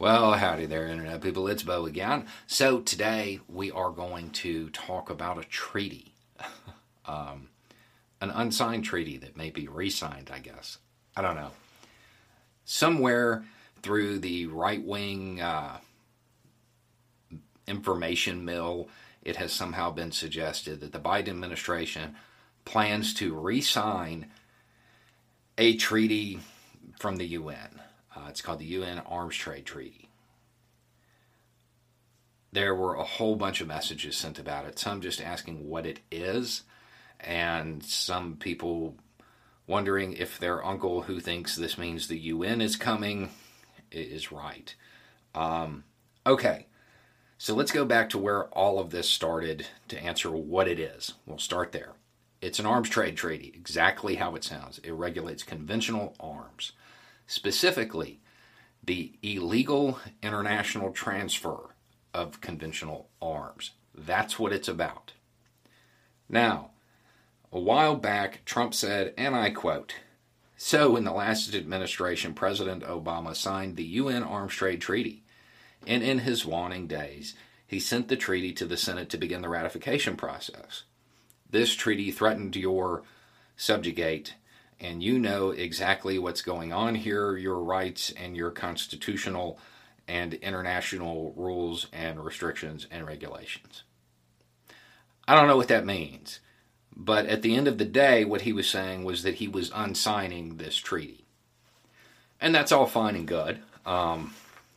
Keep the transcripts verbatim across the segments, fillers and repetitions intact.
Well, howdy there, Internet people. It's Bo again. So today we are going to talk about a treaty, um, an unsigned treaty that may be re-signed, I guess. I don't know. Somewhere through the right-wing uh, information mill, it has somehow been suggested that the Biden administration plans to re-sign a treaty from the U N. Uh, it's called the U N Arms Trade Treaty. There were a whole bunch of messages sent about it, some just asking what it is, and some people wondering if their uncle who thinks this means the U N is coming is right. Um, okay, so let's go back to where all of this started to answer what it is. We'll start there. It's an arms trade treaty, exactly how it sounds. It regulates conventional arms, specifically the illegal international transfer of conventional arms. That's what it's about. Now, a while back, Trump said, and I quote, "So in the last administration, President Obama signed the U N Arms Trade Treaty, and in his waning days, he sent the treaty to the Senate to begin the ratification process. This treaty threatened your subjugate, and you know exactly what's going on here, your rights and your constitutional and international rules and restrictions and regulations." I don't know what that means, but at the end of the day, what he was saying was that he was unsigning this treaty. And that's all fine and good, um,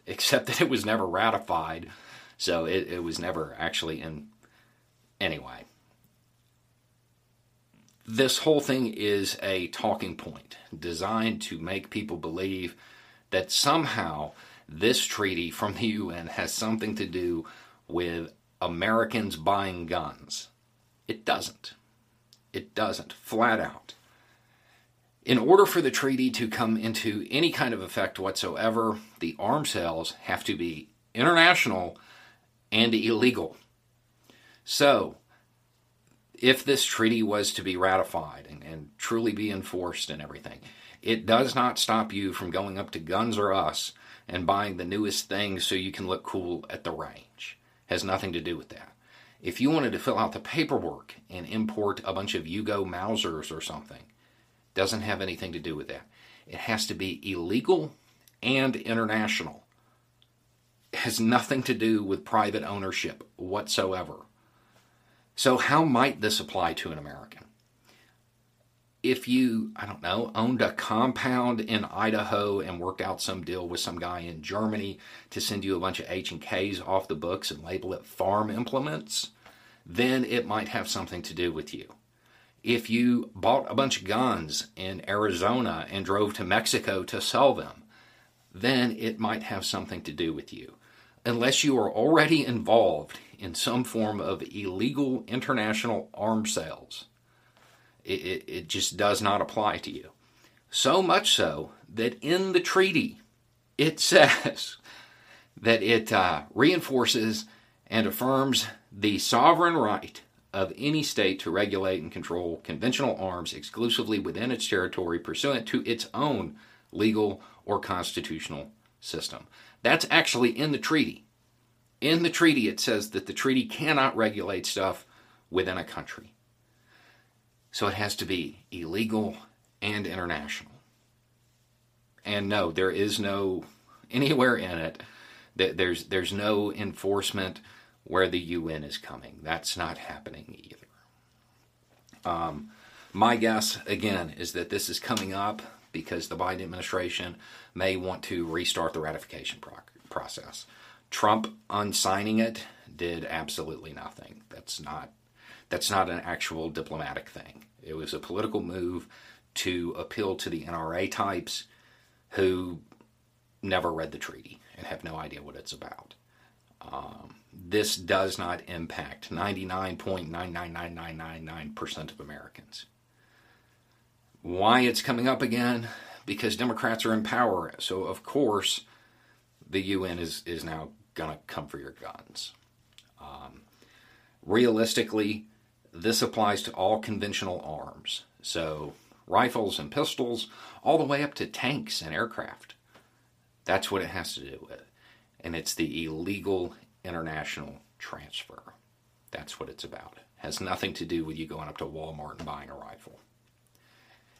except that it was never ratified, so it, it was never actually in... Anyway... This whole thing is a talking point designed to make people believe that somehow this treaty from the U N has something to do with Americans buying guns. It doesn't. It doesn't, flat out. In order for the treaty to come into any kind of effect whatsoever, the arms sales have to be international and illegal. So, if this treaty was to be ratified and, and truly be enforced and everything, it does not stop you from going up to Guns R Us and buying the newest thing so you can look cool at the range. Has nothing to do with that. If you wanted to fill out the paperwork and import a bunch of Yugo Mausers or something, doesn't have anything to do with that. It has to be illegal and international. It has nothing to do with private ownership whatsoever. So how might this apply to an American? If you, I don't know, owned a compound in Idaho and worked out some deal with some guy in Germany to send you a bunch of H and Ks off the books and label it farm implements, then it might have something to do with you. If you bought a bunch of guns in Arizona and drove to Mexico to sell them, then it might have something to do with you. Unless you are already involved in some form of illegal international arms sales, it, it, it just does not apply to you. So much so that in the treaty, it says that it uh, reinforces and affirms the sovereign right of any state to regulate and control conventional arms exclusively within its territory pursuant to its own legal or constitutional system. That's actually in the treaty. In the treaty, it says that the treaty cannot regulate stuff within a country. So it has to be illegal and international. And no, there is no, anywhere in it, that there's, there's no enforcement where the U N is coming. That's not happening either. Um, my guess, again, is that this is coming up because the Biden administration may want to restart the ratification process. Trump unsigning it did absolutely nothing. That's not that's not an actual diplomatic thing. It was a political move to appeal to the N R A types who never read the treaty and have no idea what it's about. Um, this does not impact ninety-nine point nine nine nine nine nine nine percent of Americans. Why it's coming up again? Because Democrats are in power. So, of course, the U N is, is now going to come for your guns. Um, realistically, this applies to all conventional arms. So, rifles and pistols, all the way up to tanks and aircraft. That's what it has to do with. and it's the illegal international transfer. That's what it's about. It has nothing to do with you going up to Walmart and buying a rifle.